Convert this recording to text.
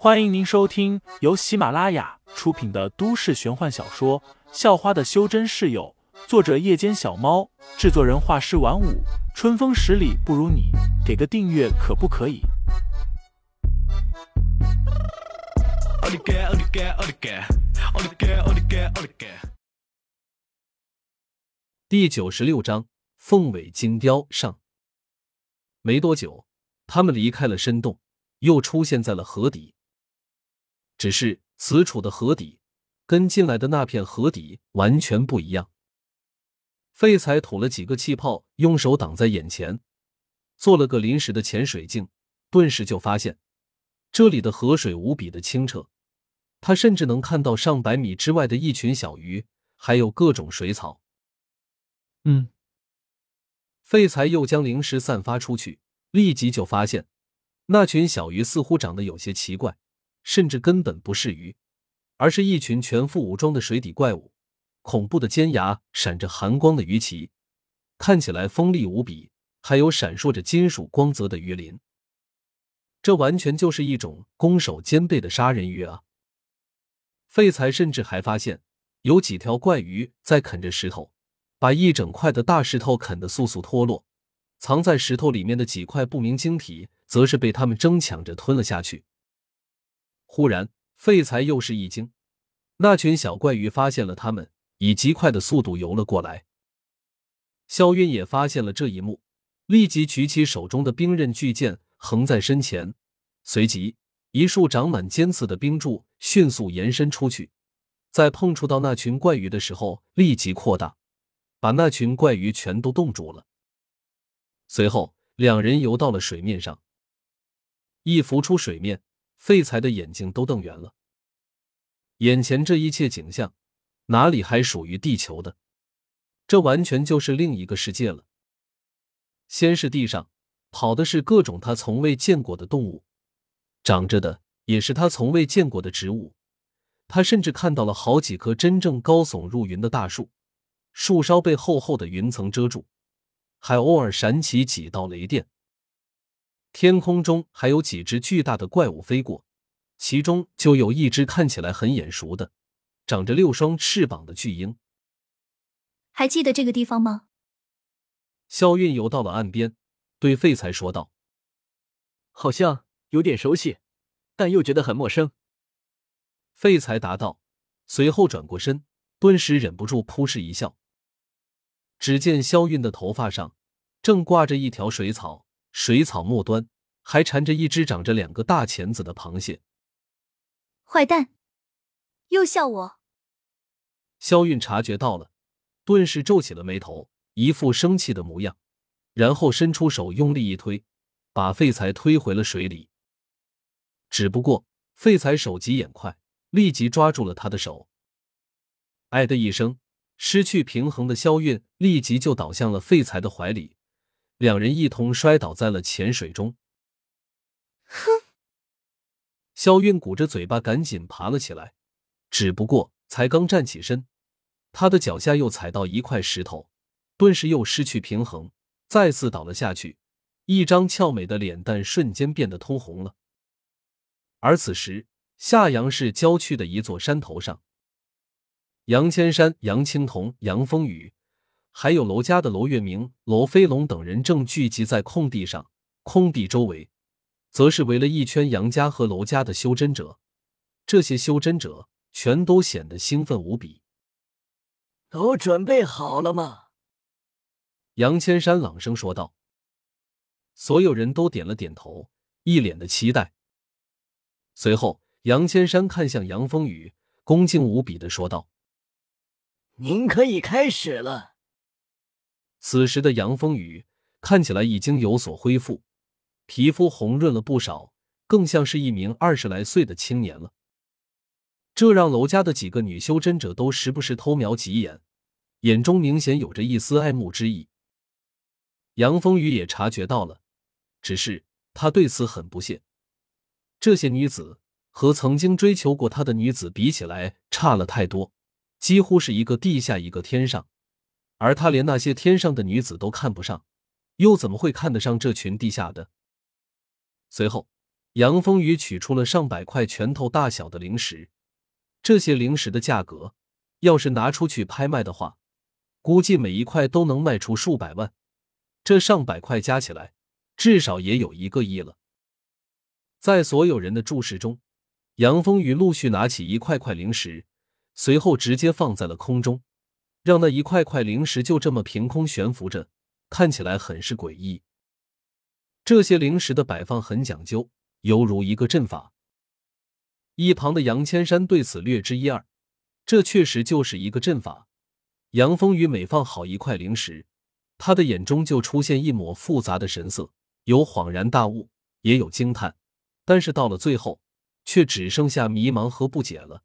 欢迎您收听由喜马拉雅出品的都市玄幻小说《校花的修真室友》，作者夜间小猫，制作人画师晚舞，春风十里不如你，给个订阅可不可以？第96章凤尾金雕上。没多久，他们离开了深洞，又出现在了河底。只是此处的河底跟进来的那片河底完全不一样。废材吐了几个气泡，用手挡在眼前，做了个临时的潜水镜，顿时就发现这里的河水无比的清澈，他甚至能看到上百米之外的一群小鱼，还有各种水草。废材又将灵石散发出去，立即就发现那群小鱼似乎长得有些奇怪，甚至根本不是鱼，而是一群全副武装的水底怪物，恐怖的尖牙，闪着寒光的鱼鳍，看起来锋利无比，还有闪烁着金属光泽的鱼鳞。这完全就是一种攻守兼备的杀人鱼啊！废材甚至还发现有几条怪鱼在啃着石头，把一整块的大石头啃得簌簌脱落，藏在石头里面的几块不明晶体则是被他们争抢着吞了下去。忽然，废材又是一惊，那群小怪鱼发现了他们，以极快的速度游了过来。萧韵也发现了这一幕，立即举起手中的冰刃巨剑横在身前，随即一束长满尖刺的冰柱迅速延伸出去，在碰触到那群怪鱼的时候立即扩大，把那群怪鱼全都冻住了。随后两人游到了水面上，一浮出水面，废材的眼睛都瞪圆了。眼前这一切景象，哪里还属于地球的？这完全就是另一个世界了。先是地上跑的是各种他从未见过的动物，长着的也是他从未见过的植物，他甚至看到了好几棵真正高耸入云的大树，树梢被厚厚的云层遮住，还偶尔闪起几道雷电。天空中还有几只巨大的怪物飞过，其中就有一只看起来很眼熟的，长着6双翅膀的巨鹰。还记得这个地方吗？萧韵游到了岸边，对废材说道。好像有点熟悉，但又觉得很陌生。废材答道，随后转过身，顿时忍不住扑哧一笑。只见萧韵的头发上正挂着一条水草，水草末端还缠着一只长着2个大钳子的螃蟹。坏蛋，又笑我！萧韵察觉到了，顿时皱起了眉头，一副生气的模样，然后伸出手用力一推，把废材推回了水里。只不过废材手疾眼快，立即抓住了他的手。哎的一声，失去平衡的萧韵立即就倒向了废材的怀里，两人一同摔倒在了浅水中。哼！萧韵鼓着嘴巴赶紧爬了起来，只不过才刚站起身，他的脚下又踩到一块石头，顿时又失去平衡，再次倒了下去，一张俏美的脸蛋瞬间变得通红了。而此时，下阳市郊区的一座山头上，杨千山、杨青铜、杨风雨还有楼家的楼月明、楼飞龙等人正聚集在空地上，空地周围则是围了一圈杨家和楼家的修真者，这些修真者全都显得兴奋无比。都准备好了吗？杨千山朗声说道。所有人都点了点头，一脸的期待。随后杨千山看向杨风雨，恭敬无比地说道，您可以开始了。此时的杨风雨看起来已经有所恢复，皮肤红润了不少，更像是一名20来岁的青年了。这让楼家的几个女修真者都时不时偷瞄几眼，眼中明显有着一丝爱慕之意。杨风雨也察觉到了，只是他对此很不屑，这些女子和曾经追求过他的女子比起来差了太多，几乎是一个地下一个天上，而他连那些天上的女子都看不上，又怎么会看得上这群地下的？随后杨风雨取出了上百块拳头大小的灵石，这些灵石的价格要是拿出去拍卖的话，估计每一块都能卖出数百万，这上百块加起来至少也有1个亿了。在所有人的注视中，杨风雨陆续拿起一块块灵石，随后直接放在了空中，让那一块块灵石就这么凭空悬浮着，看起来很是诡异。这些灵石的摆放很讲究，犹如一个阵法。一旁的杨千山对此略知一二，这确实就是一个阵法。杨风雨每放好一块灵石，他的眼中就出现一抹复杂的神色，有恍然大悟，也有惊叹，但是到了最后却只剩下迷茫和不解了。